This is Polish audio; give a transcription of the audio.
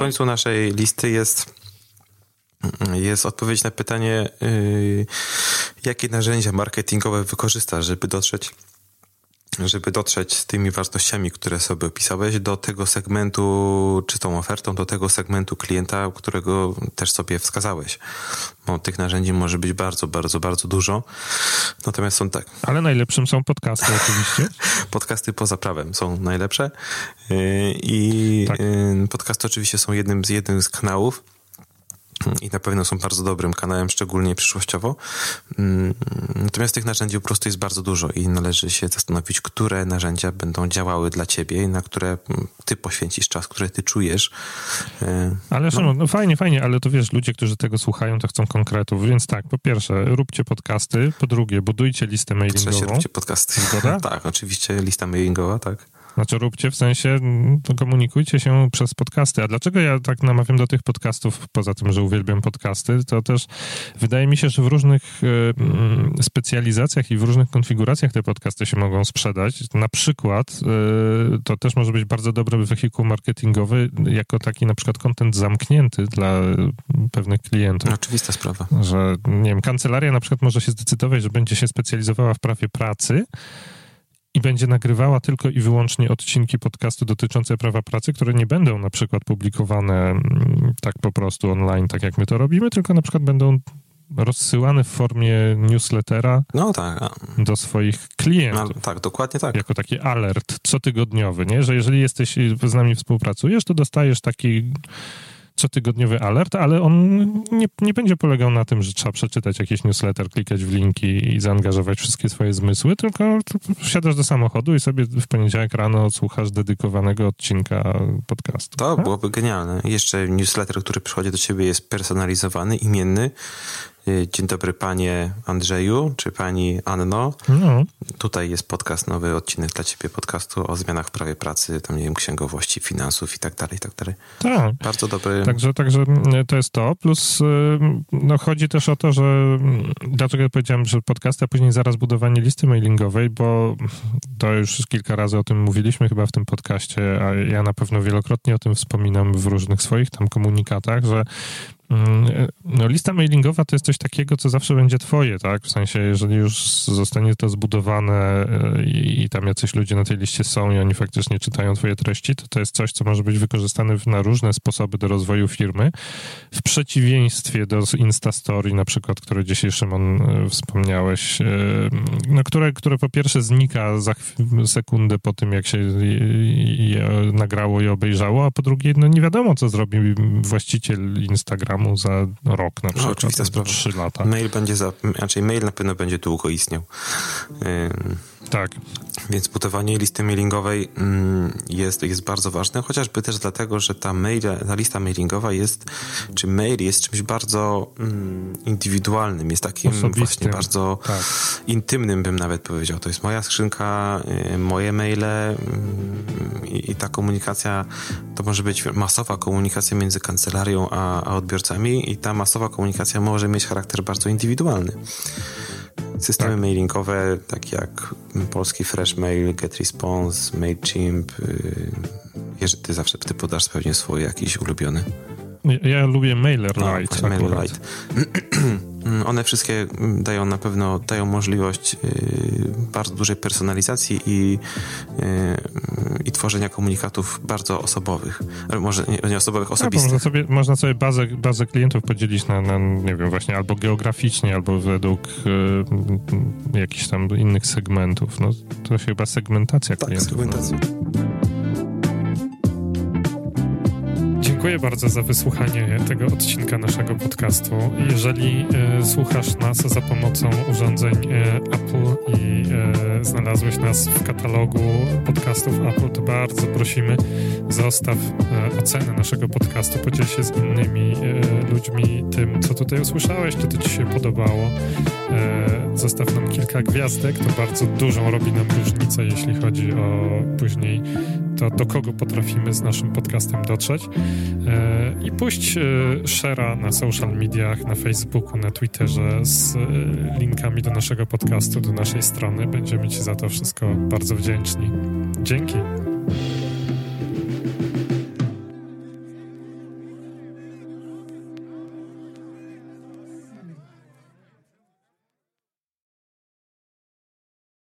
końcu naszej listy jest odpowiedź na pytanie, jakie narzędzia marketingowe wykorzystasz, żeby dotrzeć z tymi wartościami, które sobie opisałeś, do tego segmentu, czy tą ofertą, do tego segmentu klienta, którego też sobie wskazałeś. Bo tych narzędzi może być bardzo, bardzo, bardzo dużo. Natomiast są tak. Ale najlepszym są podcasty oczywiście. Podcasty poza prawem są najlepsze. I tak. Podcasty oczywiście są jednym z kanałów. I na pewno są bardzo dobrym kanałem, szczególnie przyszłościowo. Natomiast tych narzędzi po prostu jest bardzo dużo i należy się zastanowić, które narzędzia będą działały dla ciebie i na które ty poświęcisz czas, które ty czujesz. Ale no fajnie, ale to wiesz, ludzie, którzy tego słuchają, to chcą konkretów. Więc tak, po pierwsze, róbcie podcasty. Po drugie, budujcie listę mailingową. Po trzecie, róbcie podcasty. Tak, oczywiście lista mailingowa, tak. Znaczy róbcie, w sensie to komunikujcie się przez podcasty. A dlaczego ja tak namawiam do tych podcastów, poza tym, że uwielbiam podcasty, to też wydaje mi się, że w różnych specjalizacjach i w różnych konfiguracjach te podcasty się mogą sprzedać. Na przykład to też może być bardzo dobry wehikuł marketingowy, jako taki na przykład content zamknięty dla pewnych klientów. Oczywista sprawa. Że, nie wiem, kancelaria na przykład może się zdecydować, że będzie się specjalizowała w prawie pracy, i będzie nagrywała tylko i wyłącznie odcinki podcastu dotyczące prawa pracy, które nie będą na przykład publikowane tak po prostu online, tak jak my to robimy, tylko na przykład będą rozsyłane w formie newslettera do swoich klientów. No, tak, dokładnie tak. Jako taki alert cotygodniowy, nie? Że jeżeli jesteś z nami współpracujesz, to dostajesz taki cotygodniowy alert, ale on nie będzie polegał na tym, że trzeba przeczytać jakiś newsletter, klikać w linki i zaangażować wszystkie swoje zmysły, tylko wsiadasz do samochodu i sobie w poniedziałek rano odsłuchasz dedykowanego odcinka podcastu. To byłoby genialne. Jeszcze newsletter, który przychodzi do ciebie, jest personalizowany, imienny. Dzień dobry panie Andrzeju, czy pani Anno. No. Tutaj jest podcast, nowy odcinek dla ciebie podcastu o zmianach w prawie pracy, tam nie wiem, księgowości, finansów i tak dalej, i tak dalej. Tak. Bardzo dobry. Także to jest to. Plus no, chodzi też o to, że dlaczego powiedziałem, że podcast, a później zaraz budowanie listy mailingowej, bo to już kilka razy o tym mówiliśmy chyba w tym podcaście, a ja na pewno wielokrotnie o tym wspominam w różnych swoich tam komunikatach, że no, lista mailingowa to jest coś takiego, co zawsze będzie twoje, tak? W sensie, jeżeli już zostanie to zbudowane i tam jacyś ludzie na tej liście są i oni faktycznie czytają twoje treści, to jest coś, co może być wykorzystane na różne sposoby do rozwoju firmy. W przeciwieństwie do Instastory na przykład, które dzisiaj, Szymon, wspomniałeś, no, które po pierwsze znika za sekundę po tym, jak się je nagrało i obejrzało, a po drugie, no nie wiadomo, co zrobi właściciel Instagrama za rok na przykład, oczywista sprawa. 3 lata. Mail na pewno będzie długo istniał. Tak. Więc budowanie listy mailingowej jest bardzo ważne, chociażby też dlatego, że ta lista mailingowa jest czymś bardzo indywidualnym, jest takim osobistym, właśnie bardzo intymnym, bym nawet powiedział. To jest moja skrzynka, moje maile i ta komunikacja, to może być masowa komunikacja między kancelarią a odbiorcami i ta masowa komunikacja może mieć charakter bardzo indywidualny. Systemy mailingowe, takie jak polski Fresh Mail, GetResponse, MailChimp. Wiesz, ty zawsze podasz pewnie swój jakiś ulubiony. Ja lubię MailerLite. MailerLite. One wszystkie dają możliwość bardzo dużej personalizacji i tworzenia komunikatów bardzo osobowych. Może nie osobowych, osobistych. Można sobie bazę klientów podzielić na, nie wiem, właśnie albo geograficznie, albo według jakichś tam innych segmentów. No, to się chyba segmentacja klientów. Tak, segmentacja. Dziękuję bardzo za wysłuchanie tego odcinka naszego podcastu. Jeżeli słuchasz nas za pomocą urządzeń Apple i znalazłeś nas w katalogu podcastów Apple, to bardzo prosimy, zostaw ocenę naszego podcastu, podziel się z innymi ludźmi tym, co tutaj usłyszałeś, czy to ci się podobało. Zostaw nam kilka gwiazdek, to bardzo dużą robi nam różnicę, jeśli chodzi o później to, do kogo potrafimy z naszym podcastem dotrzeć. I puść share'a na social mediach, na Facebooku, na Twitterze z linkami do naszego podcastu, do naszej strony. Będziemy ci za to wszystko bardzo wdzięczni. Dzięki.